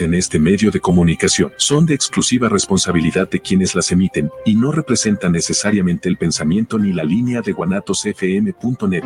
En este medio de comunicación son de exclusiva responsabilidad de quienes las emiten y no representan necesariamente el pensamiento ni la línea de guanatosfm.net.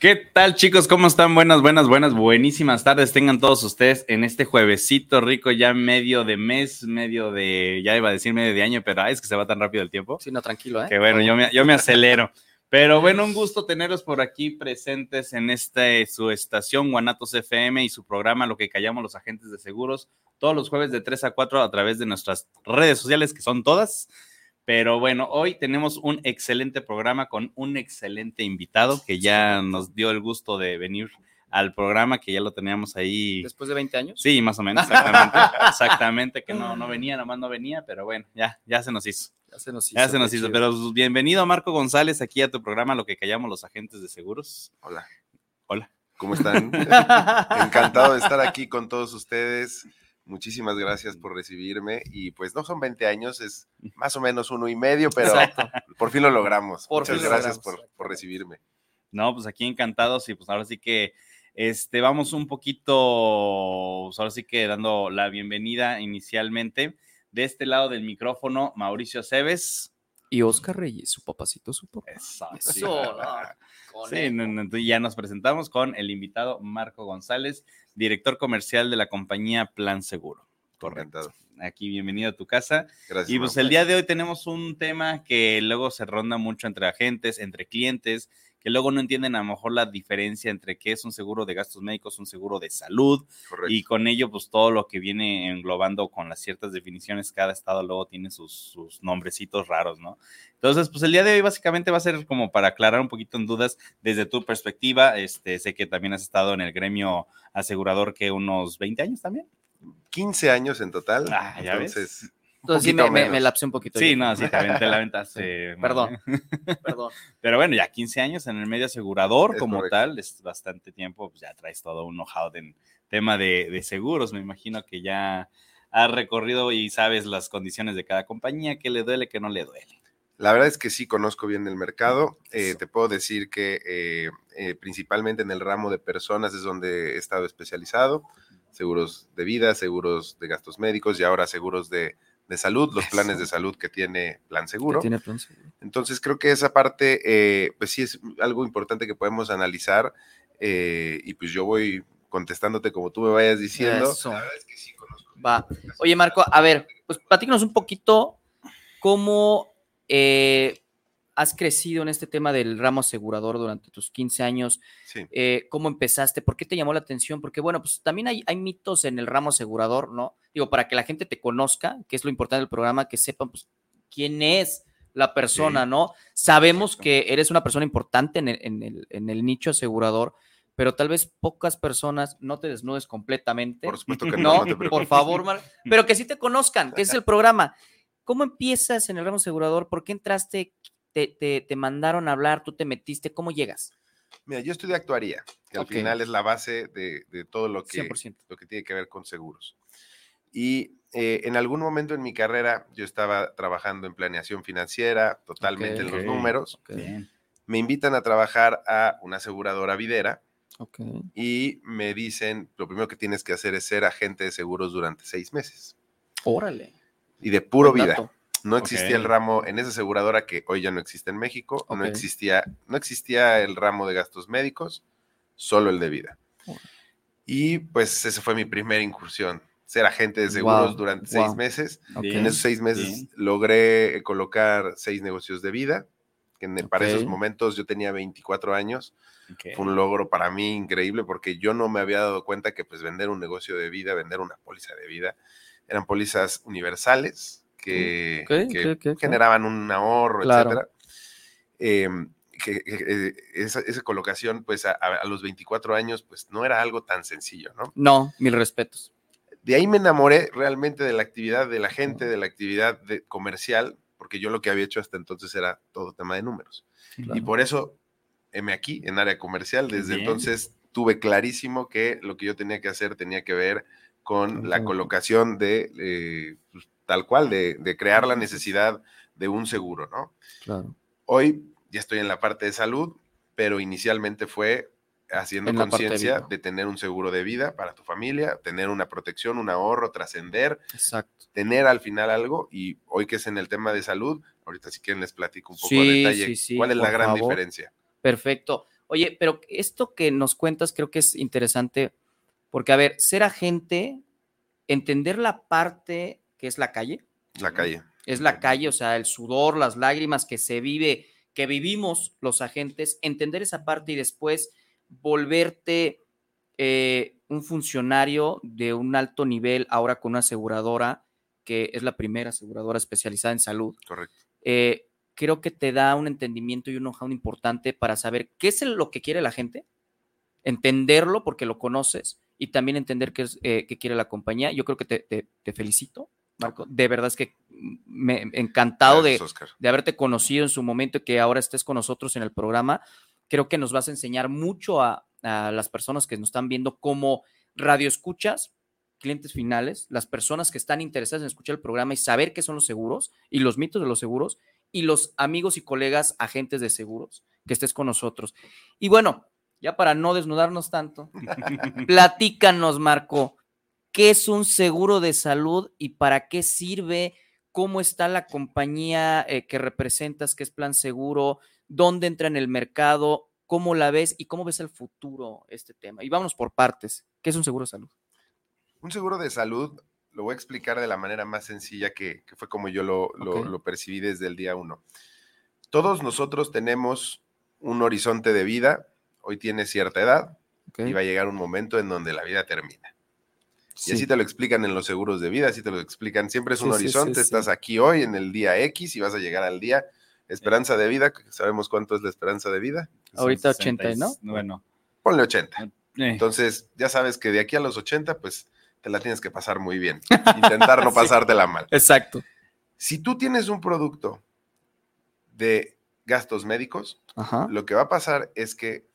¿Qué tal, chicos? ¿Cómo están? Buenas, buenísimas tardes tengan todos ustedes en este juevesito rico, ya medio de mes, ya iba a decir medio de año, pero es que se va tan rápido el tiempo. Sí, no, tranquilo, que bueno, yo me acelero. Pero bueno, un gusto tenerlos por aquí presentes en su estación Guanatos FM y su programa Lo que Callamos los Agentes de Seguros, todos los jueves de 3 a 4 a través de nuestras redes sociales, que son todas. Pero bueno, hoy tenemos un excelente programa con un excelente invitado que ya nos dio el gusto de venir al programa, que ya lo teníamos ahí. ¿Después de 20 años? Sí, más o menos, exactamente, que no venía, pero bueno, ya se nos hizo. Ya se nos hizo, pero pues, bienvenido Marco González aquí a tu programa Lo que Callamos los Agentes de Seguros. Hola. ¿Cómo están? Encantado de estar aquí con todos ustedes. Muchísimas gracias por recibirme y pues no son 20 años, es más o menos 1.5, pero por fin lo logramos. Muchas gracias por recibirme. No, pues aquí encantados y pues ahora sí que vamos un poquito, pues ahora sí que dando la bienvenida inicialmente. De este lado del micrófono, Mauricio Aceves. Y Oscar Reyes, su papacito, su papá. Eso. Sí, ya nos presentamos con el invitado Marco González, director comercial de la compañía Plan Seguro. Correcto. Aquí, bienvenido a tu casa. Gracias. Y pues el día de hoy tenemos un tema que luego se ronda mucho entre agentes, entre clientes, que luego no entienden a lo mejor la diferencia entre qué es un seguro de gastos médicos, un seguro de salud. Correcto. Y con ello pues todo lo que viene englobando con las ciertas definiciones, cada estado luego tiene sus nombrecitos raros, ¿no? Entonces pues el día de hoy básicamente va a ser como para aclarar un poquito en dudas desde tu perspectiva, sé que también has estado en el gremio asegurador que unos 20 años también. 15 años en total, ¿ya entonces... ves? Entonces sí, me lapsé un poquito. Sí, no, sí, también te la aventaste. Perdón. Pero bueno, ya 15 años en el medio asegurador es como correcto. Tal, es bastante tiempo, pues ya traes todo un know-how en tema de seguros, me imagino que ya has recorrido y sabes las condiciones de cada compañía, qué le duele, qué no le duele. La verdad es que sí conozco bien el mercado, te puedo decir que principalmente en el ramo de personas es donde he estado especializado, seguros de vida, seguros de gastos médicos y ahora seguros de salud, los planes de salud que tiene Plan Seguro. Entonces creo que esa parte, pues sí es algo importante que podemos analizar y pues yo voy contestándote como tú me vayas diciendo. Eso. La verdad es que sí conozco. Va. Oye Marco, a ver, pues platícanos un poquito cómo has crecido en este tema del ramo asegurador durante tus 15 años. Sí. ¿Cómo empezaste? ¿Por qué te llamó la atención? Porque, bueno, pues también hay mitos en el ramo asegurador, ¿no? Digo, para que la gente te conozca, que es lo importante del programa, que sepan, pues, quién es la persona, sí. ¿No? Sabemos que eres una persona importante en el nicho asegurador, pero tal vez pocas personas, no te desnudes completamente. Por supuesto que no. No, por favor, pero que sí te conozcan, que es el programa. ¿Cómo empiezas en el ramo asegurador? ¿Por qué entraste? Te mandaron a hablar, tú te metiste, ¿cómo llegas? Mira, yo estudié actuaría, que al final es la base de todo lo que tiene que ver con seguros. Y en algún momento en mi carrera yo estaba trabajando en planeación financiera, totalmente en los números. Okay. Me invitan a trabajar a una aseguradora videra y me dicen, lo primero que tienes que hacer es ser agente de seguros durante 6 meses. ¡Órale! Y de puro vida. No existía el ramo en esa aseguradora que hoy ya no existe en México, no existía el ramo de gastos médicos, solo el de vida. Y pues esa fue mi primera incursión, ser agente de seguros durante 6 meses. En esos 6 meses logré colocar 6 negocios de vida, que para esos momentos yo tenía 24 años. Fue un logro para mí increíble porque yo no me había dado cuenta que pues vender un negocio de vida, vender una póliza de vida, eran pólizas universales, que generaban un ahorro, etcétera. Esa colocación, pues, a los 24 años, pues, no era algo tan sencillo, ¿no? No, mil respetos. De ahí me enamoré realmente de la actividad de la gente, de la actividad comercial, porque yo lo que había hecho hasta entonces era todo tema de números. Claro. Y por eso, aquí, en área comercial, desde entonces tuve clarísimo que lo que yo tenía que hacer tenía que ver con la colocación de, tal cual, de crear la necesidad de un seguro, ¿no? Claro. Hoy ya estoy en la parte de salud, pero inicialmente fue haciendo conciencia de tener un seguro de vida para tu familia, tener una protección, un ahorro, trascender, tener al final algo, y hoy que es en el tema de salud, ahorita si quieren les platico un poco a detalle cuál es la gran diferencia. Perfecto. Oye, pero esto que nos cuentas creo que es interesante porque, a ver, ser agente, entender la parte que es la calle. La calle. Es la calle, o sea, el sudor, las lágrimas que se vive, que vivimos los agentes, entender esa parte y después volverte un funcionario de un alto nivel, ahora con una aseguradora, que es la primera aseguradora especializada en salud. Correcto. Creo que te da un entendimiento y un know-how importante para saber qué es lo que quiere la gente, entenderlo porque lo conoces y también entender qué quiere la compañía. Yo creo que te felicito, Marco. De verdad es que me encantado de haberte conocido en su momento y que ahora estés con nosotros en el programa. Creo que nos vas a enseñar mucho a las personas que nos están viendo como radioescuchas, clientes finales, las personas que están interesadas en escuchar el programa y saber qué son los seguros y los mitos de los seguros, y los amigos y colegas agentes de seguros, que estés con nosotros. Y bueno, ya para no desnudarnos tanto, platícanos, Marco, ¿qué es un seguro de salud y para qué sirve? ¿Cómo está la compañía que representas, que es Plan Seguro? ¿Dónde entra en el mercado? ¿Cómo la ves? ¿Y cómo ves el futuro este tema? Y vámonos por partes. ¿Qué es un seguro de salud? Un seguro de salud lo voy a explicar de la manera más sencilla que fue como yo lo percibí desde el día uno. Todos nosotros tenemos un horizonte de vida. Hoy tienes cierta edad y va a llegar un momento en donde la vida termina. Y así te lo explican en los seguros de vida, así te lo explican. Siempre es un horizonte, estás aquí hoy en el día X y vas a llegar al día esperanza de vida. ¿Sabemos cuánto es la esperanza de vida? Ahorita 80, ¿no? Bueno. Ponle 80. Entonces, ya sabes que de aquí a los 80, pues, te la tienes que pasar muy bien. Intentar no pasártela mal. Exacto. Si tú tienes un producto de gastos médicos, lo que va a pasar es que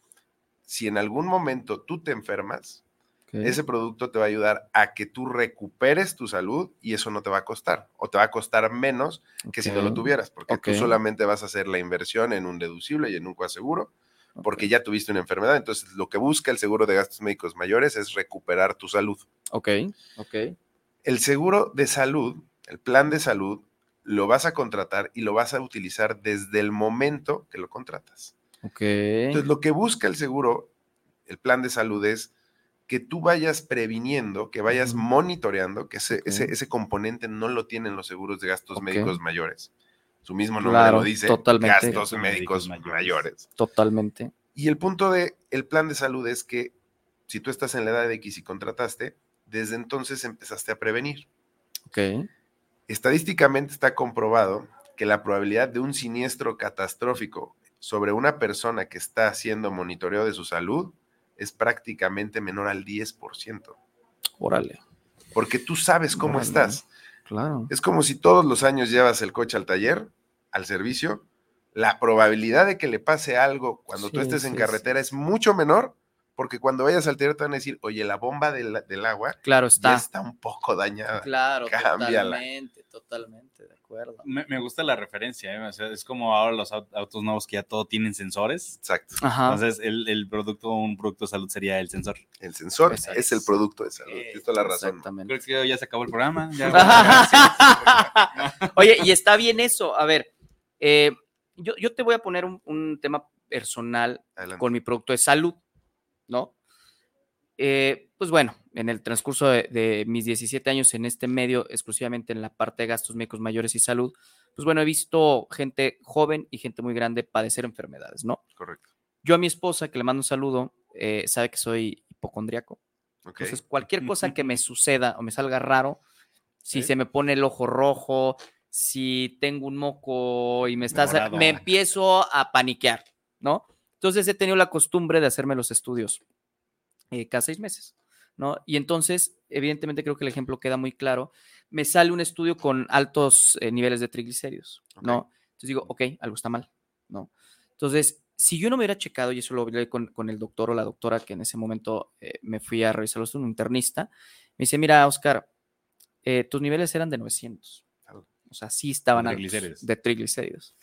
si en algún momento tú te enfermas, ese producto te va a ayudar a que tú recuperes tu salud y eso no te va a costar, o te va a costar menos que si no lo tuvieras, porque tú solamente vas a hacer la inversión en un deducible y en un coaseguro, porque ya tuviste una enfermedad. Entonces, lo que busca el seguro de gastos médicos mayores es recuperar tu salud. Ok. El seguro de salud, el plan de salud, lo vas a contratar y lo vas a utilizar desde el momento que lo contratas. Ok. Entonces, lo que busca el seguro, el plan de salud, es que tú vayas previniendo, que vayas monitoreando, que ese componente no lo tienen los seguros de gastos médicos mayores. Su mismo nombre lo dice, gastos médicos mayores. Totalmente. Y el punto del plan de salud es que si tú estás en la edad de X y contrataste, desde entonces empezaste a prevenir. Ok. Estadísticamente está comprobado que la probabilidad de un siniestro catastrófico sobre una persona que está haciendo monitoreo de su salud es prácticamente menor al 10%. Órale. Porque tú sabes cómo estás. Claro. Es como si todos los años llevas el coche al taller, al servicio, la probabilidad de que le pase algo cuando tú estés en carretera es mucho menor, porque cuando vayas al taller te van a decir, oye, la bomba del agua ya está un poco dañada. Claro, cámbiala. Totalmente, de acuerdo. Me gusta la referencia, ¿eh? O sea, es como ahora los autos nuevos que ya todo tienen sensores. Exacto. Ajá. Entonces, un producto de salud sería el sensor. El sensor es el producto de salud. Esto es la razón. Exactamente. Creo que ya se acabó el programa. Oye, y está bien eso. A ver, yo te voy a poner un tema personal. Adelante. Con mi producto de salud, ¿no? Pues bueno, en el transcurso de mis 17 años en este medio, exclusivamente en la parte de gastos médicos mayores y salud, pues bueno, he visto gente joven y gente muy grande padecer enfermedades, ¿no? Correcto. Yo a mi esposa, que le mando un saludo, sabe que soy hipocondriaco. Okay. Entonces, cualquier cosa que me suceda o me salga raro, si se me pone el ojo rojo, si tengo un moco y me empiezo a paniquear, ¿no? Entonces, he tenido la costumbre de hacerme los estudios cada 6 meses, ¿no? Y entonces, evidentemente, creo que el ejemplo queda muy claro. Me sale un estudio con altos niveles de triglicéridos, ¿no? Entonces digo, algo está mal, ¿no? Entonces, si yo no me hubiera checado, y eso lo hablé con el doctor o la doctora que en ese momento me fui a revisarlos, un internista, me dice, mira, Oscar, tus niveles eran de 900. O sea, sí estaban altos de triglicéridos.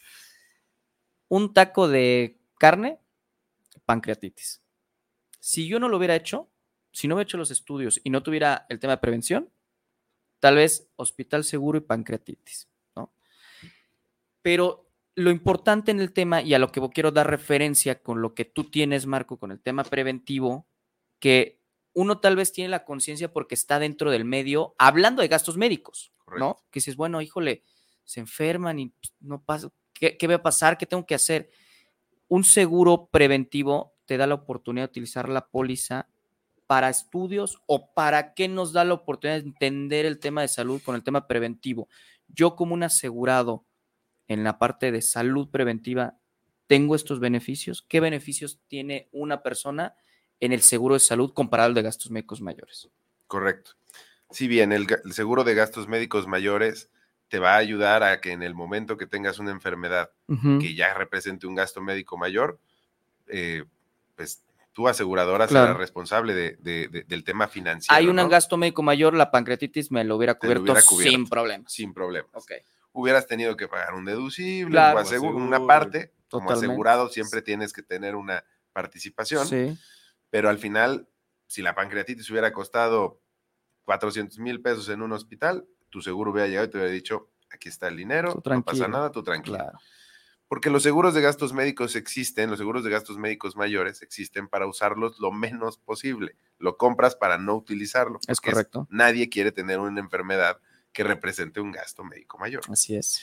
Un taco de carne, pancreatitis. Si yo no lo hubiera hecho, si no hubiera hecho los estudios y no tuviera el tema de prevención, tal vez hospital seguro y pancreatitis, ¿no? Pero lo importante en el tema, y a lo que quiero dar referencia con lo que tú tienes, Marco, con el tema preventivo, que uno tal vez tiene la conciencia porque está dentro del medio, hablando de gastos médicos, correcto, ¿no? Que dices, bueno, híjole, se enferman y no pasa, ¿qué va a pasar? ¿Qué tengo que hacer? Un seguro preventivo te da la oportunidad de utilizar la póliza para estudios o para qué nos da la oportunidad de entender el tema de salud con el tema preventivo. Yo como un asegurado en la parte de salud preventiva tengo estos beneficios. ¿Qué beneficios tiene una persona en el seguro de salud comparado al de gastos médicos mayores? Correcto. Sí, bien, el seguro de gastos médicos mayores te va a ayudar a que en el momento que tengas una enfermedad uh-huh. que ya represente un gasto médico mayor, pues tu aseguradora claro. será responsable del tema financiero. Hay un ¿no? gasto médico mayor, la pancreatitis me lo hubiera cubierto sin problemas. Sin problemas. Okay. Hubieras tenido que pagar un deducible, claro, una parte, totalmente. Como asegurado siempre tienes que tener una participación, sí. pero al final, si la pancreatitis hubiera costado $400,000 en un hospital, tu seguro hubiera llegado y te hubiera dicho, aquí está el dinero, no pasa nada, tú tranquilo. Claro. Porque los seguros de gastos médicos existen, los seguros de gastos médicos mayores existen para usarlos lo menos posible. Lo compras para no utilizarlo. Es correcto. Nadie quiere tener una enfermedad que represente un gasto médico mayor. Así es.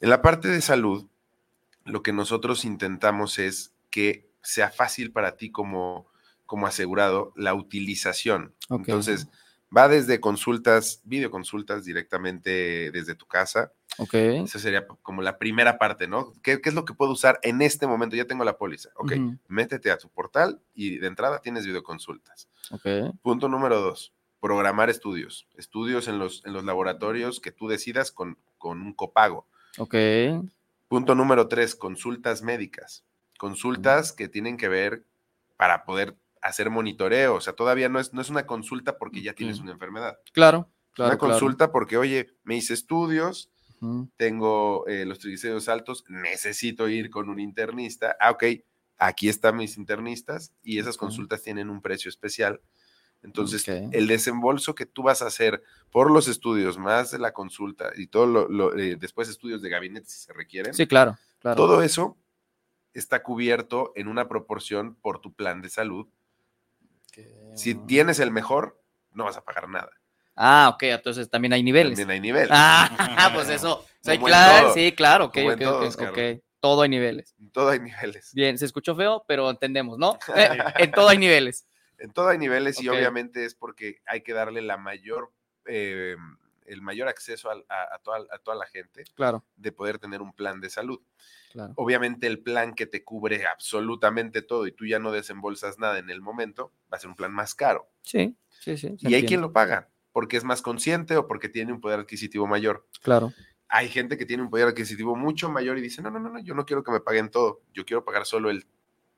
En la parte de salud, lo que nosotros intentamos es que sea fácil para ti como asegurado la utilización. Okay. Entonces, va desde consultas, videoconsultas directamente desde tu casa. Ok. Esa sería como la primera parte, ¿no? ¿Qué es lo que puedo usar en este momento? Ya tengo la póliza. Ok, uh-huh. métete a tu portal y de entrada tienes videoconsultas. Ok. Punto número 2, programar estudios en los laboratorios que tú decidas con un copago. Ok. Punto número 3, consultas médicas. Consultas uh-huh. que tienen que ver para poder hacer monitoreo, o sea, todavía no es una consulta porque ya tienes una enfermedad. Claro. Una consulta porque, oye, me hice estudios, uh-huh. tengo los triglicéridos altos, necesito ir con un internista. Ah, ok, aquí están mis internistas y esas consultas tienen un precio especial. Entonces, el desembolso que tú vas a hacer por los estudios, más de la consulta y todo después estudios de gabinete si se requieren. Sí, claro. Todo eso está cubierto en una proporción por tu plan de salud. Si tienes el mejor, no vas a pagar nada. Ah, ok, entonces también hay niveles. Ah, pues eso. Claro, okay. Todo hay niveles. Bien, se escuchó feo, pero entendemos, ¿no? En todo hay niveles. Y obviamente es porque hay que darle el mayor acceso a toda la gente claro. de poder tener un plan de salud. Claro. Obviamente el plan que te cubre absolutamente todo y tú ya no desembolsas nada en el momento, va a ser un plan más caro. Sí. Y hay quien lo paga, porque es más consciente o porque tiene un poder adquisitivo mayor. Claro. Hay gente que tiene un poder adquisitivo mucho mayor y dice, no, yo no quiero que me paguen todo, yo quiero pagar solo el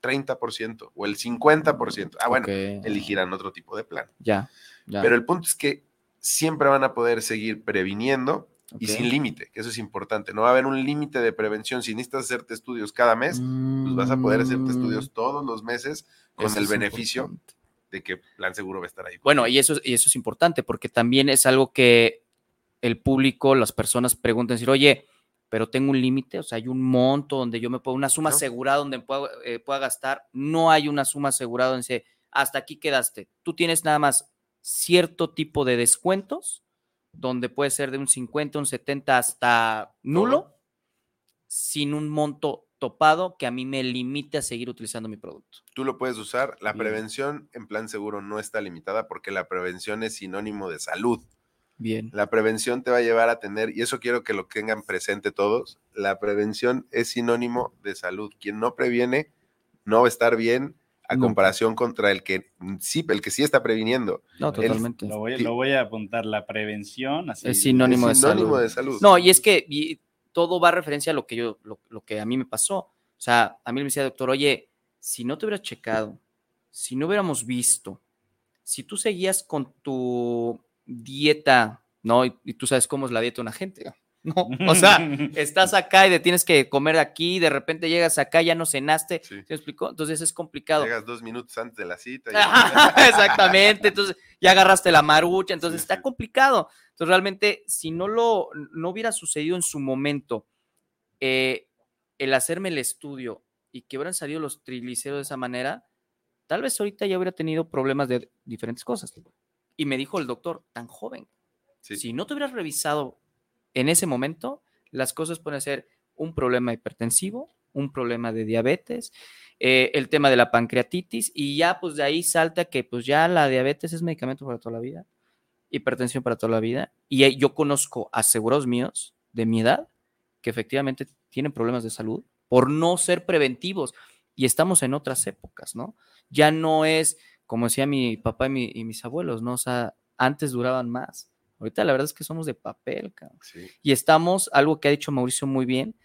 30% o el 50%. Ah, bueno, elegirán otro tipo de plan. Ya. Pero el punto es que siempre van a poder seguir previniendo y sin límite, que eso es importante. No va a haber un límite de prevención. Si necesitas hacerte estudios cada mes, pues vas a poder hacerte estudios todos los meses con eso el beneficio importante. De que Plan Seguro va a estar ahí. Bueno, y eso es importante porque también es algo que el público, las personas preguntan, decir, oye, pero tengo un límite, o sea, hay un monto donde yo me puedo, una suma asegurada donde pueda gastar. No hay una suma asegurada donde dice, hasta aquí quedaste. Tú tienes nada más cierto tipo de descuentos, donde puede ser de un 50, un 70 hasta nulo, sin un monto topado que a mí me limite a seguir utilizando mi producto. Tú lo puedes usar. La prevención en Plan Seguro no está limitada porque la prevención es sinónimo de salud. Bien. La prevención te va a llevar a tener, y eso quiero que lo tengan presente todos, la prevención es sinónimo de salud. Quien no previene no va a estar bien a comparación contra el que sí está previniendo. No, totalmente. Lo voy a apuntar, la prevención. Así, es sinónimo de salud. No, y es que todo va a referencia a lo que a mí me pasó. O sea, a mí me decía el doctor, oye, si no te hubieras checado, si no hubiéramos visto, si tú seguías con tu dieta, ¿no? Y tú sabes cómo es la dieta de una gente, ¿no? O sea, estás acá y te tienes que comer aquí, de repente llegas acá, ya no cenaste, sí. ¿Se explicó? Entonces es complicado. Llegas 2 minutos antes de la cita. Y... Exactamente, entonces ya agarraste la marucha, entonces sí, está complicado. Entonces realmente, si no hubiera sucedido en su momento el hacerme el estudio y que hubieran salido los triglicéridos de esa manera, tal vez ahorita ya hubiera tenido problemas de diferentes cosas. Y me dijo el doctor, tan joven, sí. Si no te hubieras revisado en ese momento, las cosas pueden ser un problema hipertensivo, un problema de diabetes, el tema de la pancreatitis, y ya pues de ahí salta que pues ya la diabetes es medicamento para toda la vida, hipertensión para toda la vida. Y yo conozco asegurados míos de mi edad que efectivamente tienen problemas de salud por no ser preventivos. Y estamos en otras épocas, ¿no? Ya no es, como decía mi papá y mis abuelos, ¿no? O sea, antes duraban más. Ahorita la verdad es que somos de papel, cabrón. Sí. Y estamos, algo que ha dicho Mauricio muy bien,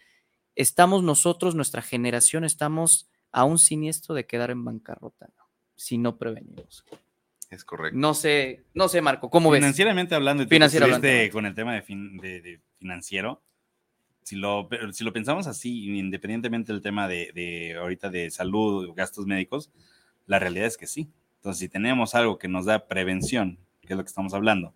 estamos nosotros, nuestra generación, estamos a un siniestro de quedar en bancarrota, ¿no? Si no prevenimos. Es correcto. No sé, Marco, ¿cómo ves? Financieramente hablando, con el tema de financiero, si lo pensamos así, independientemente del tema de ahorita de salud o gastos médicos, la realidad es que sí. Entonces, si tenemos algo que nos da prevención, que es lo que estamos hablando,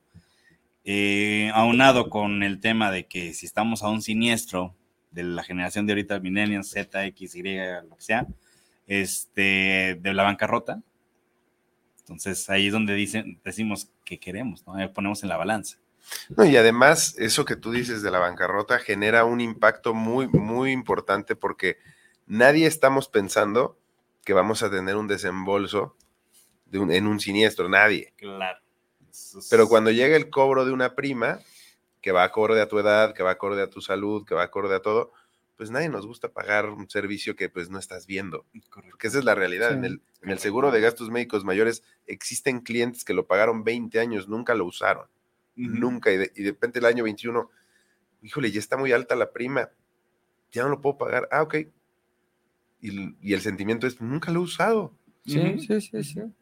aunado con el tema de que si estamos a un siniestro de la generación de ahorita, millennials, Z, X, Y, lo que sea, de la bancarrota, entonces ahí es donde decimos que queremos, ¿no? Ponemos en la balanza. No, y además, eso que tú dices de la bancarrota genera un impacto muy, muy importante porque nadie estamos pensando que vamos a tener un desembolso en un siniestro, nadie. Claro. Pero cuando llega el cobro de una prima, que va acorde a tu edad, que va acorde a tu salud, que va acorde a todo, pues nadie nos gusta pagar un servicio que pues no estás viendo. Correcto. Porque esa es la realidad. Sí. En el seguro de gastos médicos mayores existen clientes que lo pagaron 20 años, nunca lo usaron. Nunca, y de repente el año 21, híjole, ya está muy alta la prima, ya no lo puedo pagar, ok, y el sentimiento es, nunca lo he usado. Sí.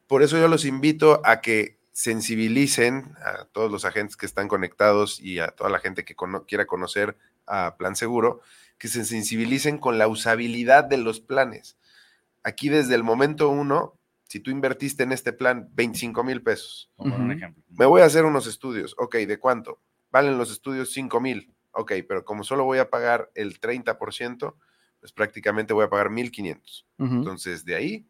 Por eso yo los invito a que sensibilicen a todos los agentes que están conectados y a toda la gente que quiera conocer a Plan Seguro, que se sensibilicen con la usabilidad de los planes. Aquí desde el momento 1, si tú invertiste en este plan 25,000 pesos, como un ejemplo, me voy a hacer unos estudios, ok, ¿de cuánto? Valen los estudios 5,000, ok, pero como solo voy a pagar el 30%, pues prácticamente voy a pagar 1,500. Entonces, de ahí,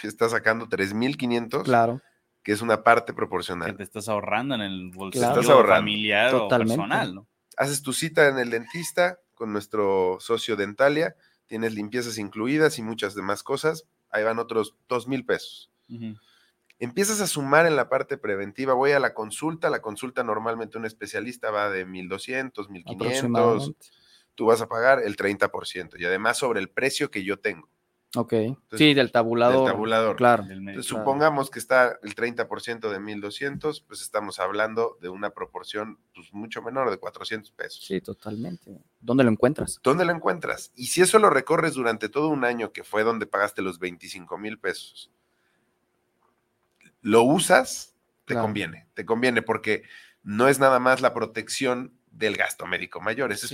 tú estás sacando 3,500, claro, que es una parte proporcional. Que te estás ahorrando en el bolsillo, claro, familiar. Totalmente. O personal, ¿no? Haces tu cita en el dentista con nuestro socio Dentalia, tienes limpiezas incluidas y muchas demás cosas. Ahí van otros 2,000 pesos. Empiezas a sumar en la parte preventiva, voy a la consulta normalmente un especialista va de 1,200, 1,500, tú vas a pagar el 30%, y además sobre el precio que yo tengo. Ok, entonces, sí, del tabulador. Claro. Entonces, supongamos que está el 30% de 1,200, pues estamos hablando de una proporción pues, mucho menor, de 400 pesos. Sí, totalmente. ¿Dónde lo encuentras? Y si eso lo recorres durante todo un año, que fue donde pagaste los 25,000 pesos, lo usas, te conviene, porque no es nada más la protección del gasto médico mayor, es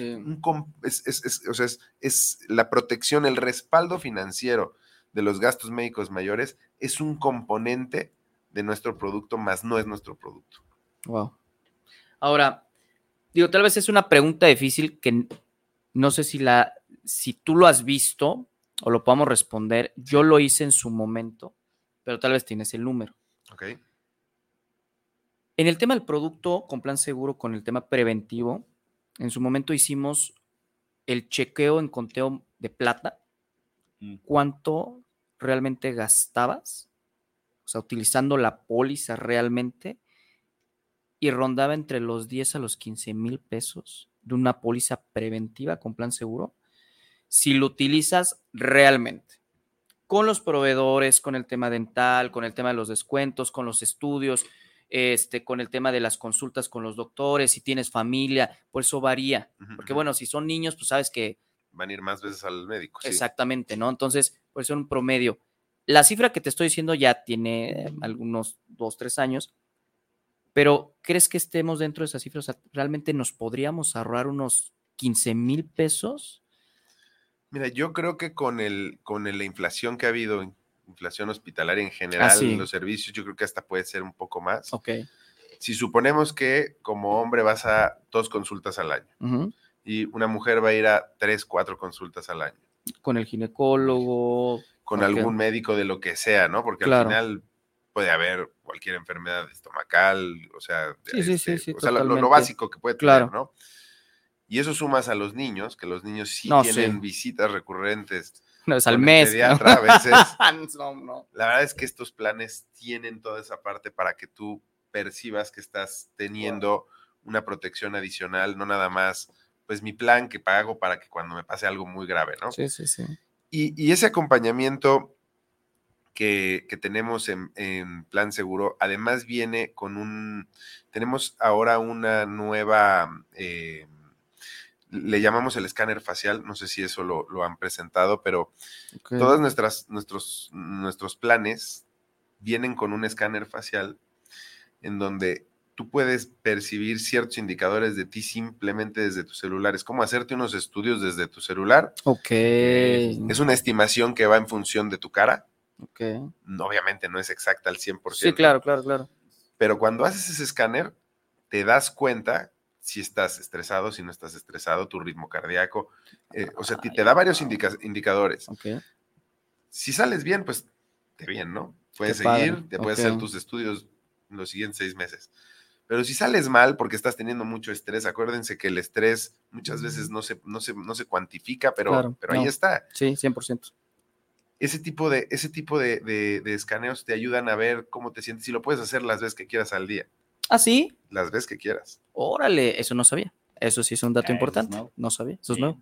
la protección, el respaldo financiero de los gastos médicos mayores es un componente de nuestro producto, más no es nuestro producto. Wow. Ahora, digo, tal vez es una pregunta difícil que no sé si tú lo has visto o lo podamos responder. Yo lo hice en su momento, pero tal vez tienes el número. Ok. En el tema del producto con Plan Seguro, con el tema preventivo, en su momento hicimos el chequeo en conteo de plata. ¿Cuánto realmente gastabas? O sea, utilizando la póliza realmente, y rondaba entre los 10 a los 15,000 pesos de una póliza preventiva con Plan Seguro, si lo utilizas realmente. Con los proveedores, con el tema dental, con el tema de los descuentos, con los estudios, con el tema de las consultas con los doctores, si tienes familia, por eso varía. Porque bueno, si son niños, pues sabes que van a ir más veces al médico. Sí. Exactamente, ¿no? Entonces, puede ser un promedio. La cifra que te estoy diciendo ya tiene algunos 2-3 años, pero ¿crees que estemos dentro de esas cifras? O sea, ¿realmente nos podríamos ahorrar unos 15,000 pesos? Mira, yo creo que con la inflación que ha habido, inflación hospitalaria en general, sí, en los servicios, yo creo que hasta puede ser un poco más. Okay. Si suponemos que como hombre vas a 2 consultas al año, uh-huh, y una mujer va a ir a 3-4 consultas al año. Con el ginecólogo. Con algún médico de lo que sea, ¿no? Porque claro, al final puede haber cualquier enfermedad estomacal, o sea, sí, o sea, lo básico que puede tener, claro, ¿no? Y eso sumas a los niños, que los niños sí tienen visitas recurrentes. No, es al mes. Pediatra, ¿no? A veces. No. La verdad es que estos planes tienen toda esa parte para que tú percibas que estás teniendo, wow, una protección adicional, no nada más, pues mi plan que pago para que cuando me pase algo muy grave, ¿no? Sí. Y ese acompañamiento que tenemos en Plan Seguro, además viene con tenemos ahora una nueva, le llamamos el escáner facial, no sé si eso lo han presentado, pero okay, todas nuestros planes vienen con un escáner facial en donde tú puedes percibir ciertos indicadores de ti simplemente desde tu celular. Es como hacerte unos estudios desde tu celular. Ok. Es una estimación que va en función de tu cara. Ok. No, obviamente no es exacta al 100%. Sí, claro. Pero cuando haces ese escáner, te das cuenta si estás estresado, si no estás estresado, tu ritmo cardíaco. O sea, te da varios indicadores. Ok. Si sales bien, pues te bien, ¿no? Puedes seguir, te puedes hacer tus estudios los siguientes 6 meses. Pero si sales mal porque estás teniendo mucho estrés, acuérdense que el estrés muchas veces no se cuantifica, pero ahí está. Sí, 100%. Ese tipo de escaneos te ayudan a ver cómo te sientes y lo puedes hacer las veces que quieras al día. ¿Ah, sí? Las veces que quieras. Órale, eso no sabía. Eso sí es un dato importante. No sabía, eso es nuevo.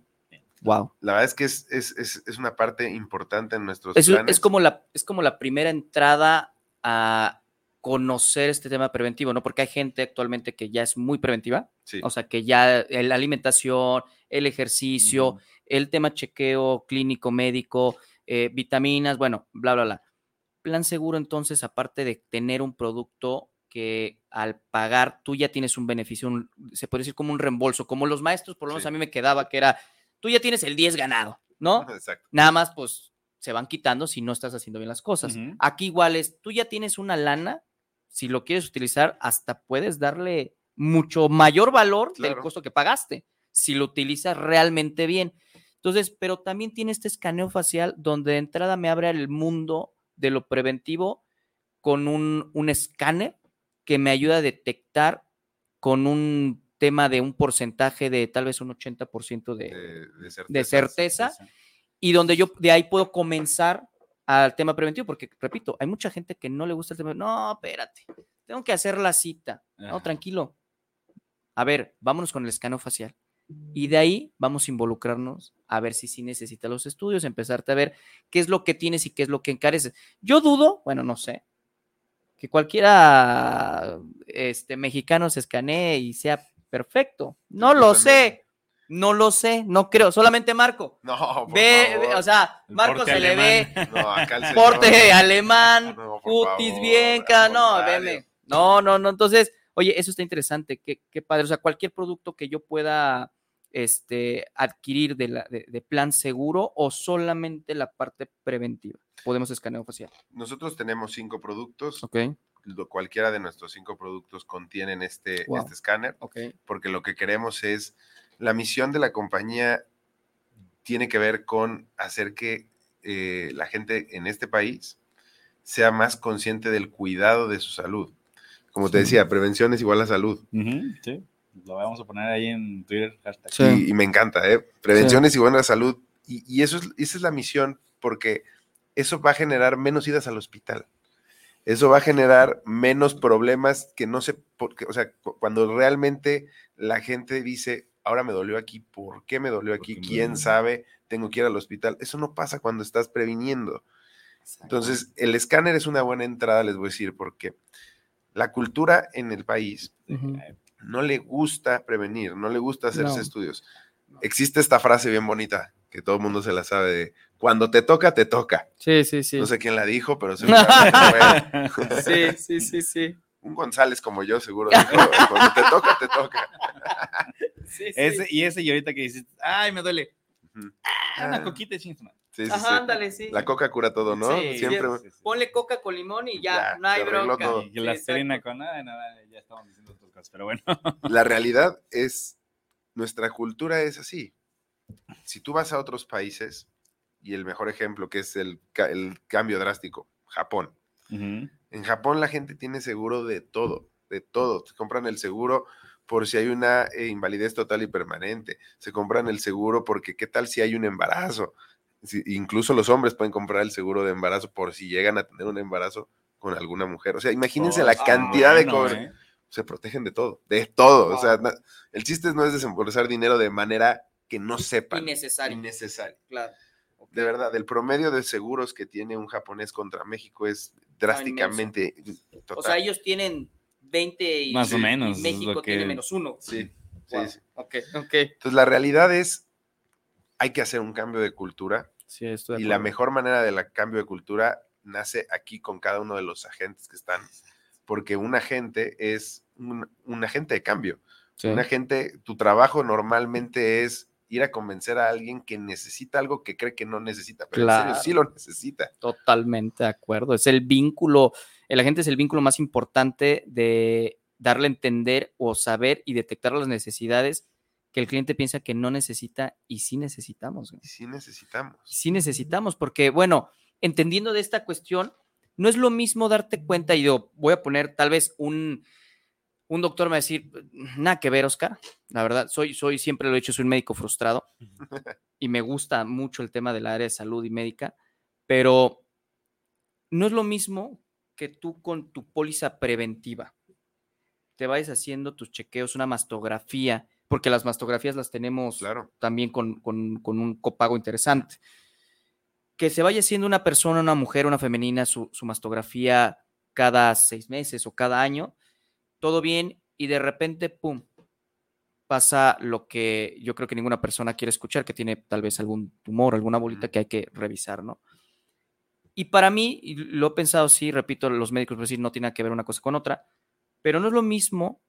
Wow. La verdad es que es una parte importante en nuestros planes. Es como la primera entrada a conocer este tema preventivo, ¿no? Porque hay gente actualmente que ya es muy preventiva, sí, o sea, que ya la alimentación, el ejercicio, uh-huh, el tema chequeo clínico, médico, vitaminas, bueno, bla, bla, bla. Plan Seguro, entonces, aparte de tener un producto que al pagar tú ya tienes un beneficio, se puede decir como un reembolso, como los maestros, por lo menos a mí me quedaba que era, tú ya tienes el 10 ganado, ¿no? Exacto. Nada más, pues, se van quitando si no estás haciendo bien las cosas. Uh-huh. Aquí igual es, tú ya tienes una lana, si lo quieres utilizar, hasta puedes darle mucho mayor valor, claro, del costo que pagaste, si lo utilizas realmente bien. Entonces, pero también tiene este escaneo facial donde de entrada me abre el mundo de lo preventivo con un escáner que me ayuda a detectar con un tema de un porcentaje de tal vez un 80% de certeza, y donde yo de ahí puedo comenzar al tema preventivo, porque, repito, hay mucha gente que no le gusta el tema. No, espérate, tengo que hacer la cita. No, tranquilo. A ver, vámonos con el escaneo facial. Y de ahí vamos a involucrarnos a ver si sí necesitas los estudios, empezarte a ver qué es lo que tienes y qué es lo que encareces. Yo dudo, bueno, no sé, que cualquiera mexicano se escanee y sea perfecto. No lo sé, no creo, solamente Marco. No, por favor. O sea, Marco se alemán. Le ve. No, acá el porte alemán, no, cutis favor, bien, no, veme. No, entonces, oye, eso está interesante, qué padre. O sea, cualquier producto que yo pueda adquirir de Plan Seguro o solamente la parte preventiva. Podemos escaneo facial. Nosotros tenemos 5 productos. Okay. Cualquiera de nuestros 5 productos contienen este escáner. Okay. Porque lo que queremos es, la misión de la compañía tiene que ver con hacer que la gente en este país sea más consciente del cuidado de su salud. Como te decía, prevención es igual a salud. Uh-huh, sí, lo vamos a poner ahí en Twitter. Hashtag. Sí. Y me encanta, prevención es igual a salud. Y esa es la misión, porque eso va a generar menos idas al hospital. Eso va a generar menos problemas que no sé por qué. O sea, cuando realmente la gente dice, ahora me dolió aquí, ¿por qué me dolió aquí? ¿Quién sabe? Tengo que ir al hospital. Eso no pasa cuando estás previniendo. Entonces, el escáner es una buena entrada, les voy a decir, porque la cultura en el país, uh-huh, no le gusta prevenir, no le gusta hacerse estudios. Existe esta frase bien bonita, que todo el mundo se la sabe de cuando te toca, te toca. Sí, sí, sí. No sé quién la dijo, pero seguramente fue. Sí. Un González como yo seguro dijo, cuando te toca, te toca. Sí. Y ahorita que dices, ay, me duele. Uh-huh. Una coquita de chingada. Sí, ajá, sí, ándale, sí. La coca cura todo, ¿no? Sí, siempre. Sí. Ponle coca con limón y ya no hay bronca. Y la aspirina con nada, ya estamos diciendo otras cosas, pero bueno. La realidad es, nuestra cultura es así. Si tú vas a otros países, y el mejor ejemplo que es el cambio drástico, Japón. Uh-huh. En Japón la gente tiene seguro de todo, de todo. Se compran el seguro por si hay una invalidez total y permanente. Se compran el seguro porque qué tal si hay un embarazo. Sí, incluso los hombres pueden comprar el seguro de embarazo por si llegan a tener un embarazo con alguna mujer. O sea, imagínense la cantidad de cosas. Se protegen de todo, de todo. Wow. O sea, el chiste no es desembolsar dinero de manera que no sepan. Innecesario. Claro. Okay. De verdad, el promedio de seguros que tiene un japonés contra México es drásticamente total. O sea, ellos tienen 20 y, más o menos, y México tiene -1. Sí. Wow. Sí. Ok. Entonces, la realidad es, hay que hacer un cambio de cultura, sí, y la mejor manera del cambio de cultura nace aquí con cada uno de los agentes que están, porque un agente es un agente de cambio, sí. Un agente, tu trabajo normalmente es ir a convencer a alguien que necesita algo que cree que no necesita, pero claro, en serio sí lo necesita. Totalmente de acuerdo, es el vínculo, el agente es el vínculo más importante de darle a entender o saber y detectar las necesidades que el cliente piensa que no necesita y sí necesitamos. Güey. Sí necesitamos, porque, bueno, entendiendo de esta cuestión, no es lo mismo darte cuenta, y yo voy a poner, tal vez un doctor me va a decir, nada que ver, Oscar, la verdad, soy siempre lo he hecho, soy un médico frustrado, y me gusta mucho el tema del área de salud y médica, pero no es lo mismo que tú con tu póliza preventiva te vayas haciendo tus chequeos, una mastografía, porque las mastografías las tenemos claro, también con un copago interesante. Que se vaya haciendo una persona, una mujer, una femenina, su mastografía cada 6 meses o cada año, todo bien, y de repente, ¡pum!, pasa lo que yo creo que ninguna persona quiere escuchar, que tiene tal vez algún tumor, alguna bolita que hay que revisar, ¿no? Y para mí, lo he pensado, sí, repito, los médicos pueden decir, no tiene que ver una cosa con otra, pero no es lo mismo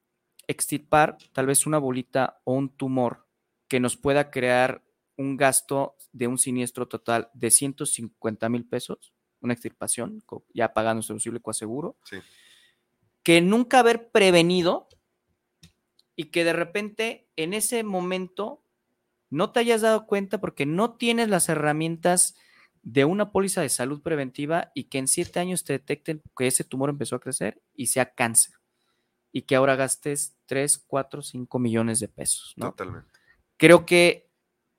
extirpar tal vez una bolita o un tumor que nos pueda crear un gasto de un siniestro total de $150,000, una extirpación, ya pagando nuestro posible coaseguro, sí, que nunca haber prevenido y que de repente en ese momento no te hayas dado cuenta porque no tienes las herramientas de una póliza de salud preventiva y que en 7 años te detecten que ese tumor empezó a crecer y sea cáncer. Y que ahora gastes 3, 4, 5 millones de pesos, ¿no? Totalmente. Creo que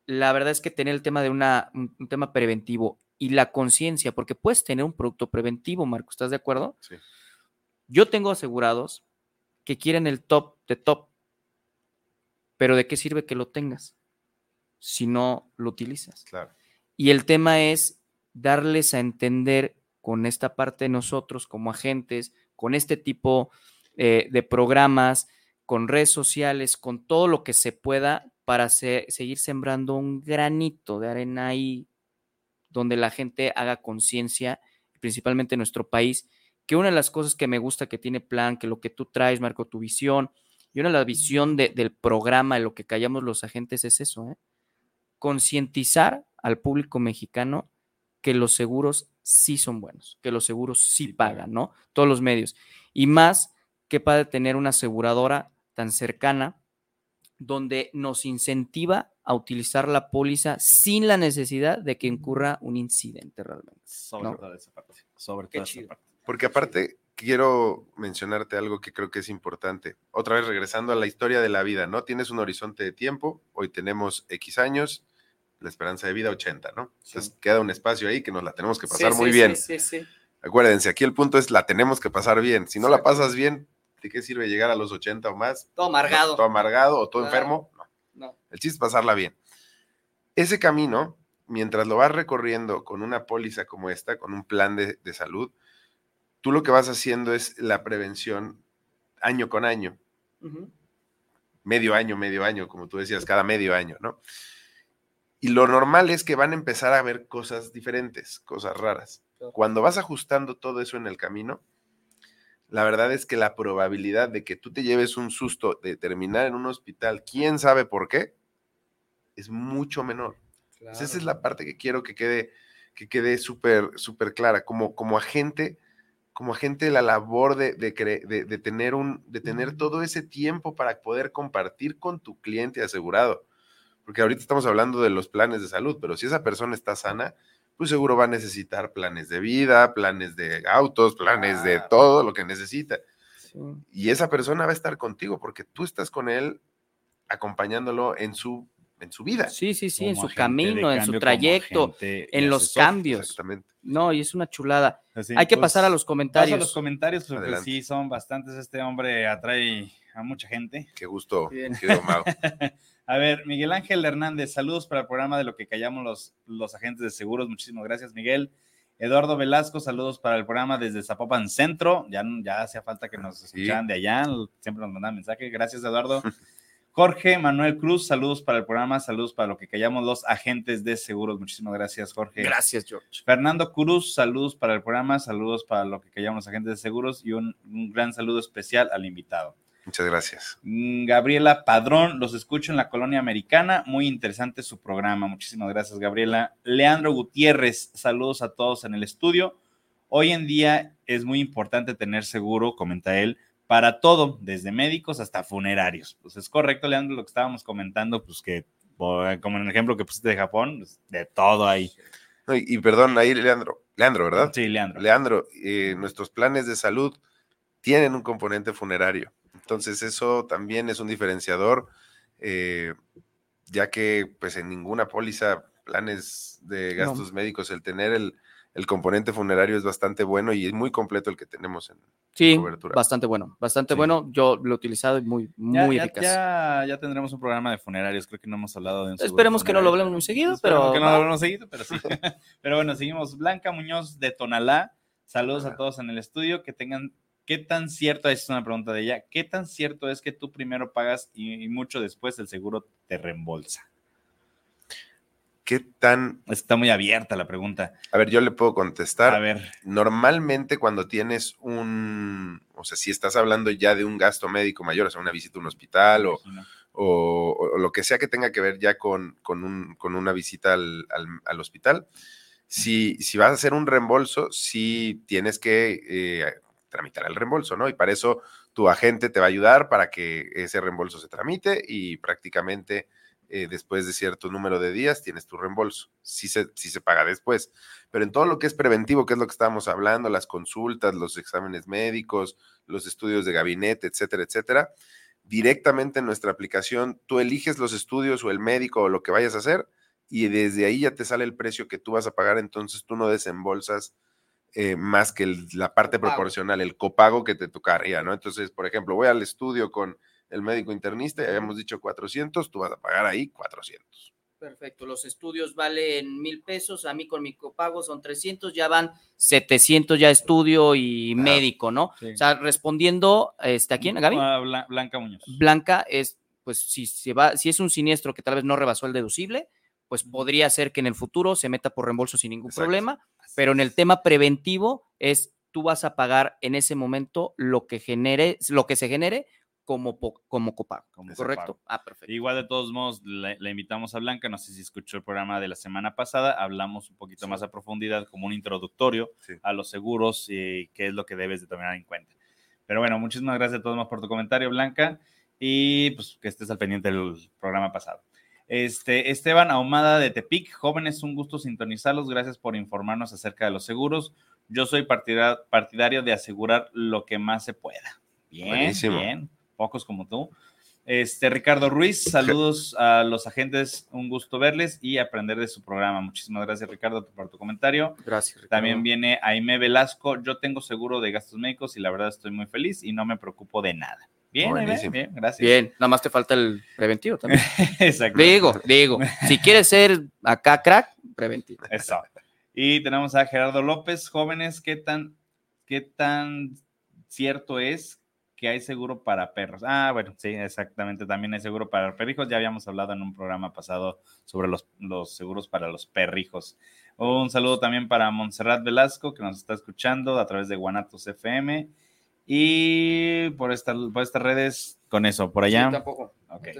la verdad es que tener el tema de un tema preventivo y la conciencia, porque puedes tener un producto preventivo, Marco, ¿estás de acuerdo? Sí. Yo tengo asegurados que quieren el top de top, pero ¿de qué sirve que lo tengas si no lo utilizas? Claro. Y el tema es darles a entender con esta parte de nosotros como agentes, con este tipo de programas, con redes sociales, con todo lo que se pueda para seguir sembrando un granito de arena ahí donde la gente haga conciencia, principalmente en nuestro país, que una de las cosas que me gusta que tiene Plan, que lo que tú traes, Marco, tu visión, y una de las visión del programa, de lo que callamos los agentes es eso, concientizar al público mexicano que los seguros sí son buenos, que los seguros sí pagan, ¿no? Todos los medios. Y más, qué padre tener una aseguradora tan cercana donde nos incentiva a utilizar la póliza sin la necesidad de que incurra un incidente realmente. Sobre todo esa parte. Porque aparte quiero mencionarte algo que creo que es importante. Otra vez regresando a la historia de la vida, ¿no? Tienes un horizonte de tiempo, hoy tenemos X años, la esperanza de vida 80, ¿no? Sí. Entonces queda un espacio ahí que nos la tenemos que pasar muy bien. Sí. Acuérdense, aquí el punto es la tenemos que pasar bien. Si no la pasas bien, ¿de qué sirve llegar a los 80 o más? Todo amargado o todo enfermo. No. El chiste es pasarla bien. Ese camino, mientras lo vas recorriendo con una póliza como esta, con un plan de salud, tú lo que vas haciendo es la prevención año con año. Uh-huh. Medio año, como tú decías, cada medio año, ¿no? Y lo normal es que van a empezar a ver cosas diferentes, cosas raras. Cuando vas ajustando todo eso en el camino, la verdad es que la probabilidad de que tú te lleves un susto de terminar en un hospital, quién sabe por qué, es mucho menor. Claro. Pues esa es la parte que quiero que quede súper, súper clara. Como agente, la labor de tener todo ese tiempo para poder compartir con tu cliente asegurado. Porque ahorita estamos hablando de los planes de salud, pero si esa persona está sana, pues seguro va a necesitar planes de vida, planes de autos, planes de todo lo que necesita. Sí. Y esa persona va a estar contigo porque tú estás con él acompañándolo en su vida. Sí, en su camino, en su trayecto, en los cambios. Exactamente. No, y es una chulada. Así, hay que pasar a los comentarios. Porque sí son bastantes. Este hombre atrae a mucha gente. Qué gusto, querido Mau. A ver, Miguel Ángel Hernández, saludos para el programa de Lo que Callamos los agentes de seguros. Muchísimas gracias, Miguel. Eduardo Velasco, saludos para el programa desde Zapopan Centro. Ya hacía falta que nos escucharan de allá. Siempre nos mandan mensajes. Gracias, Eduardo. Jorge Manuel Cruz, saludos para el programa, saludos para Lo que Callamos los agentes de seguros. Muchísimas gracias, Jorge. Gracias, George. Fernando Cruz, saludos para el programa, saludos para Lo que Callamos los agentes de seguros y un gran saludo especial al invitado. Muchas gracias. Gabriela Padrón, los escucho en la Colonia Americana, muy interesante su programa. Muchísimas gracias, Gabriela. Leandro Gutiérrez, saludos a todos en el estudio. Hoy en día es muy importante tener seguro, comenta él, para todo, desde médicos hasta funerarios. Pues es correcto, Leandro, lo que estábamos comentando, pues que, como en el ejemplo que pusiste de Japón, pues de todo ahí. No, y perdón, ahí Leandro, ¿verdad? Sí, Leandro. Leandro, nuestros planes de salud tienen un componente funerario. Entonces eso también es un diferenciador, ya que pues en ninguna póliza, planes de gastos médicos, el tener el componente funerario es bastante bueno y es muy completo el que tenemos en cobertura. Bastante bueno. Yo lo he utilizado muy eficaz. Ya tendremos un programa de funerarios. Creo que no hemos hablado de un seguro. Esperemos que no lo hablemos muy seguido, pero sí. Pero bueno, seguimos. Blanca Muñoz de Tonalá. Saludos a todos en el estudio. Que tengan... ¿Qué tan cierto es? Es una pregunta de ella. ¿Qué tan cierto es que tú primero pagas y mucho después el seguro te reembolsa? ¿Qué tan...? Está muy abierta la pregunta. A ver, yo le puedo contestar. A ver. Normalmente cuando tienes si estás hablando ya de un gasto médico mayor, o sea, una visita a un hospital o lo que sea que tenga que ver ya con una visita al hospital, si vas a hacer un reembolso, sí tienes que tramitar el reembolso, ¿no? Y para eso tu agente te va a ayudar para que ese reembolso se tramite y prácticamente... después de cierto número de días tienes tu reembolso, si se paga después, pero en todo lo que es preventivo, que es lo que estábamos hablando, las consultas, los exámenes médicos, los estudios de gabinete, etcétera, etcétera, directamente en nuestra aplicación tú eliges los estudios o el médico o lo que vayas a hacer y desde ahí ya te sale el precio que tú vas a pagar, entonces tú no desembolsas más que la parte proporcional, el copago que te tocaría, ¿no? Entonces, por ejemplo, voy al estudio con el médico internista, ya habíamos dicho 400, tú vas a pagar ahí 400. Perfecto, los estudios valen 1,000 pesos, a mí con mi copago son 300, ya van 700 ya estudio y médico, ¿no? Sí. O sea, respondiendo, ¿a quién, Gaby? Blanca Muñoz. Blanca es, pues, si es un siniestro que tal vez no rebasó el deducible, pues podría ser que en el futuro se meta por reembolso sin ningún problema, pero en el tema preventivo es, tú vas a pagar en ese momento lo que se genere, como copago, ¿correcto? Ah, perfecto. Igual, de todos modos, le invitamos a Blanca, no sé si escuchó el programa de la semana pasada, hablamos un poquito más a profundidad, como un introductorio a los seguros y qué es lo que debes de tomar en cuenta. Pero bueno, muchísimas gracias a todos más por tu comentario, Blanca, y pues que estés al pendiente del programa pasado. Esteban Ahumada de Tepic, jóvenes, un gusto sintonizarlos, gracias por informarnos acerca de los seguros. Yo soy partidario de asegurar lo que más se pueda. Bien, buenísimo. Bien. Pocos como tú. Ricardo Ruiz, saludos a los agentes, un gusto verles y aprender de su programa. Muchísimas gracias, Ricardo, por tu comentario. Gracias, Ricardo. También viene Aime Velasco, yo tengo seguro de gastos médicos y la verdad estoy muy feliz y no me preocupo de nada. Bien, Aime, bien, gracias. Bien, nada más te falta el preventivo también. Exacto. Digo, si quieres ser acá crack, preventivo. Eso. Y tenemos a Gerardo López, jóvenes, ¿qué tan cierto es que hay seguro para perros. Ah, bueno, sí, exactamente, también hay seguro para perrijos. Ya habíamos hablado en un programa pasado sobre los seguros para los perrijos. Un saludo también para Montserrat Velasco, que nos está escuchando a través de Guanatos FM. Y por estas redes, con eso, por allá. Sí, tampoco. Okay.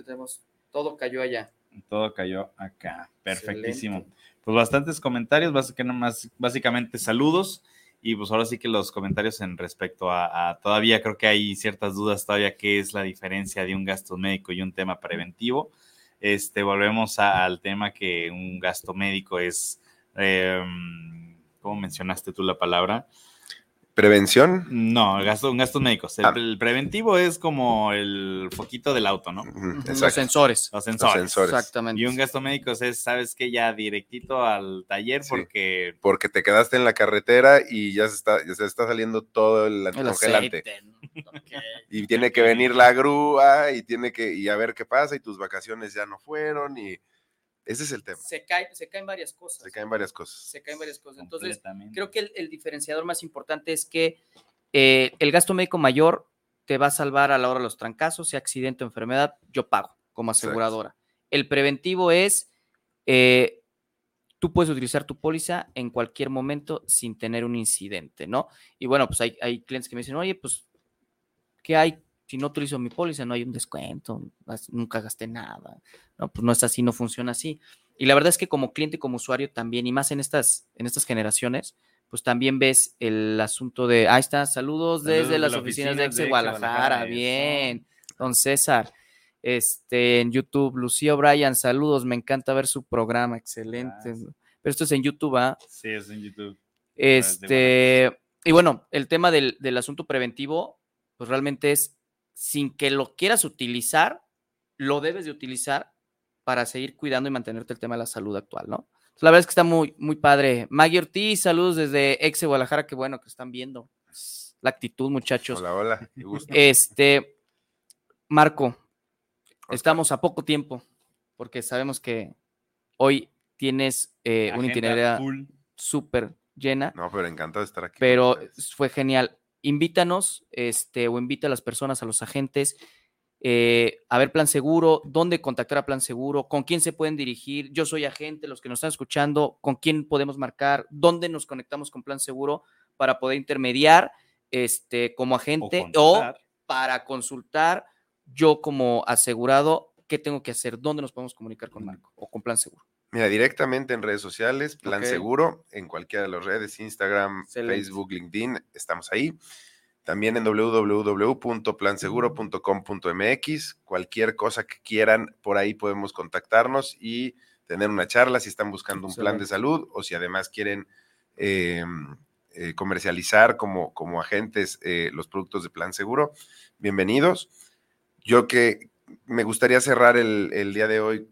Todo cayó allá. Todo cayó acá. Perfectísimo. Excelente. Pues bastantes comentarios, básicamente saludos. Y pues ahora sí que los comentarios en respecto a todavía creo que hay ciertas dudas todavía qué es la diferencia de un gasto médico y un tema preventivo. Volvemos al tema que un gasto médico es, ¿cómo mencionaste tú la palabra? ¿Prevención? No, gastos médicos. El preventivo es como el foquito del auto, ¿no? Exacto. Los sensores. Exactamente. Y un gasto médico es, ¿sabes qué? Ya directito al taller porque... Sí, porque te quedaste en la carretera y ya se está saliendo todo el anticongelante. Okay. Y tiene que venir la grúa y a ver qué pasa y tus vacaciones ya no fueron y... Ese es el tema. Se caen varias cosas. Entonces, creo que el diferenciador más importante es que el gasto médico mayor te va a salvar a la hora de los trancazos, sea accidente o enfermedad, yo pago como aseguradora. Exacto. El preventivo es, tú puedes utilizar tu póliza en cualquier momento sin tener un incidente, ¿no? Y bueno, pues hay clientes que me dicen, oye, pues, ¿qué hay? Si no utilizo mi póliza, no hay un descuento, nunca gasté nada. No, pues no es así, no funciona así. Y la verdad es que como cliente, como usuario también, y más en estas generaciones, pues también ves el asunto de, ahí está, saludos desde las oficinas de Exe Guadalajara, bien, don César. En YouTube, Lucía O'Brien, saludos, me encanta ver su programa, excelente. Pero esto es en YouTube, ¿ah? Sí, es en YouTube. Y bueno, el tema del asunto preventivo, pues realmente es, sin que lo quieras utilizar, lo debes de utilizar para seguir cuidando y mantenerte el tema de la salud actual, ¿no? La verdad es que está muy, muy padre. Maggie Ortiz, saludos desde Exe Guadalajara, qué bueno que están viendo la actitud, muchachos. Hola, hola, qué gusto. Marco, Oscar, estamos a poco tiempo, porque sabemos que hoy tienes una itineraria súper llena. No, pero encantado de estar aquí. Pero fue genial. Invítanos, o invita a las personas, a los agentes, a ver Plan Seguro, dónde contactar a Plan Seguro, con quién se pueden dirigir, yo soy agente, los que nos están escuchando, con quién podemos marcar, dónde nos conectamos con Plan Seguro para poder intermediar, como agente o para consultar yo como asegurado, qué tengo que hacer, dónde nos podemos comunicar con Marco o con Plan Seguro. Mira, directamente en redes sociales, Plan Seguro, en cualquiera de las redes, Instagram, excelente, Facebook, LinkedIn, estamos ahí. También en www.planseguro.com.mx, cualquier cosa que quieran, por ahí podemos contactarnos y tener una charla si están buscando un plan de salud o si además quieren comercializar como agentes los productos de Plan Seguro. Bienvenidos. Yo que me gustaría cerrar el día de hoy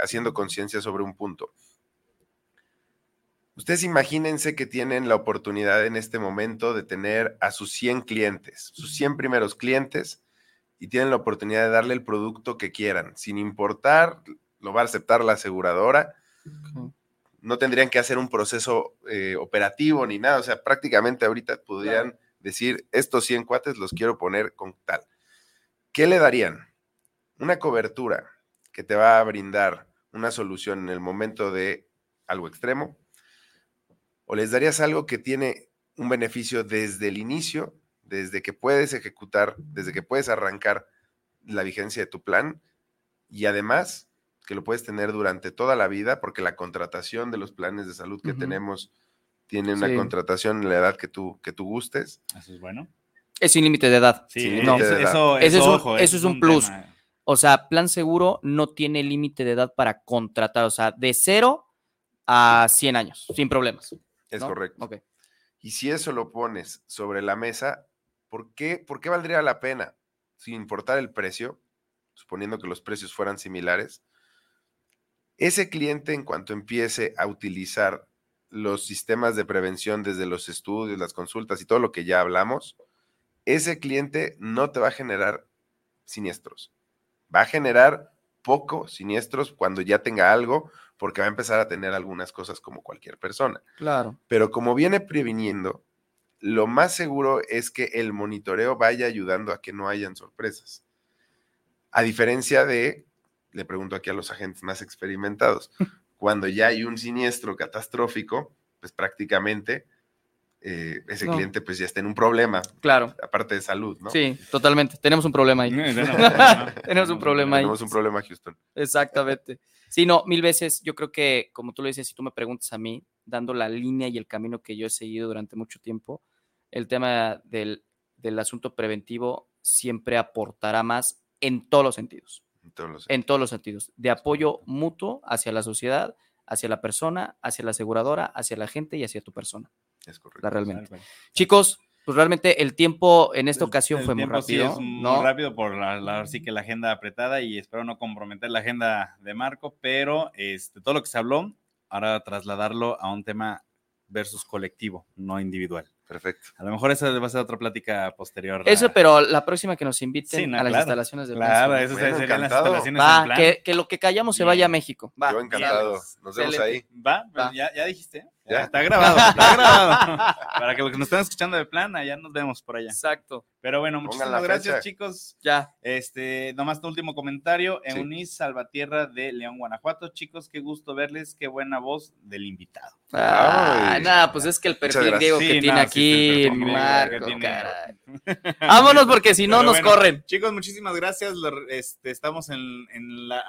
haciendo conciencia sobre un punto. Ustedes imagínense que tienen la oportunidad en este momento de tener a sus 100 clientes, sus 100 primeros clientes, y tienen la oportunidad de darle el producto que quieran, sin importar, lo va a aceptar la aseguradora. Okay. No tendrían que hacer un proceso operativo ni nada, o sea, prácticamente ahorita podrían decir, estos 100 cuates los quiero poner con tal. ¿Qué le darían? Una cobertura que te va a brindar una solución en el momento de algo extremo, o les darías algo que tiene un beneficio desde el inicio, desde que puedes ejecutar, desde que puedes arrancar la vigencia de tu plan, y además que lo puedes tener durante toda la vida, porque la contratación de los planes de salud que tenemos tiene una contratación en la edad que tú gustes. Eso es bueno. Es sin límite de edad. Sí, eso es un plus. Tema. O sea, Plan Seguro no tiene límite de edad para contratar, o sea, de 0 a 100 años, sin problemas, ¿no? Es correcto. Okay. Y si eso lo pones sobre la mesa, ¿por qué valdría la pena? Sin importar el precio, suponiendo que los precios fueran similares, ese cliente en cuanto empiece a utilizar los sistemas de prevención desde los estudios, las consultas y todo lo que ya hablamos, ese cliente no te va a generar siniestros. Va a generar poco siniestros cuando ya tenga algo, porque va a empezar a tener algunas cosas como cualquier persona. Claro. Pero como viene previniendo, lo más seguro es que el monitoreo vaya ayudando a que no hayan sorpresas. A diferencia de, le pregunto aquí a los agentes más experimentados, cuando ya hay un siniestro catastrófico, pues prácticamente ese cliente pues ya está en un problema. Claro. Aparte de salud, ¿no? Sí, totalmente. Tenemos un problema ahí. Tenemos un problema ahí. Tenemos un problema, Houston. Exactamente. Sí, no, mil veces. Yo creo que, como tú lo dices, si tú me preguntas a mí, dando la línea y el camino que yo he seguido durante mucho tiempo, el tema del asunto preventivo siempre aportará más en todos los sentidos. En todos los sentidos. De apoyo mutuo hacia la sociedad, hacia la persona, hacia la aseguradora, hacia la gente y hacia tu persona. Es correcto. Realmente. Claro. Chicos, pues realmente el tiempo en esta ocasión fue muy rápido. Sí, muy rápido por la agenda apretada, y espero no comprometer la agenda de Marco, pero todo lo que se habló, ahora trasladarlo a un tema versus colectivo, no individual. Perfecto. A lo mejor esa va a ser otra plática posterior. Eso, pero la próxima que nos inviten a las instalaciones de Plan Seguro. Claro, eso serían las instalaciones de Plan. Que lo que callamos se vaya a México. Va. Yo encantado. Nos vemos ahí. Va. Ya dijiste. Ya. Está grabado, Para que los que nos están escuchando de Plan, allá nos vemos por allá. Exacto. Pero bueno, muchísimas gracias, chicos. Ya. Nomás tu último comentario. Sí. Eunice Salvatierra de León, Guanajuato. Chicos, qué gusto verles. Qué buena voz del invitado. Nada, pues es que el perfil Diego que tiene aquí. Sí, Marco, caray. Vámonos, porque si no nos corren. Chicos, muchísimas gracias. Estamos a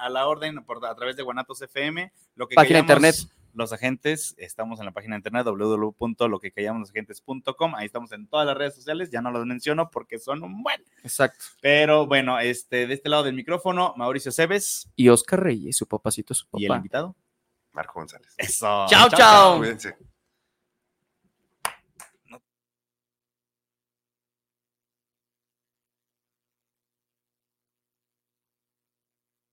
la orden a través de Guanatos FM. Lo que página callamos, internet. Los agentes, estamos en la página de internet www.loquecallamosagentes.com. Ahí estamos en todas las redes sociales. Ya no los menciono porque son un buen. Exacto. Pero bueno, de este lado del micrófono, Mauricio Aceves y Oscar Reyes, su papacito. Y el invitado, Marco González. Eso. Chao. Cuídense.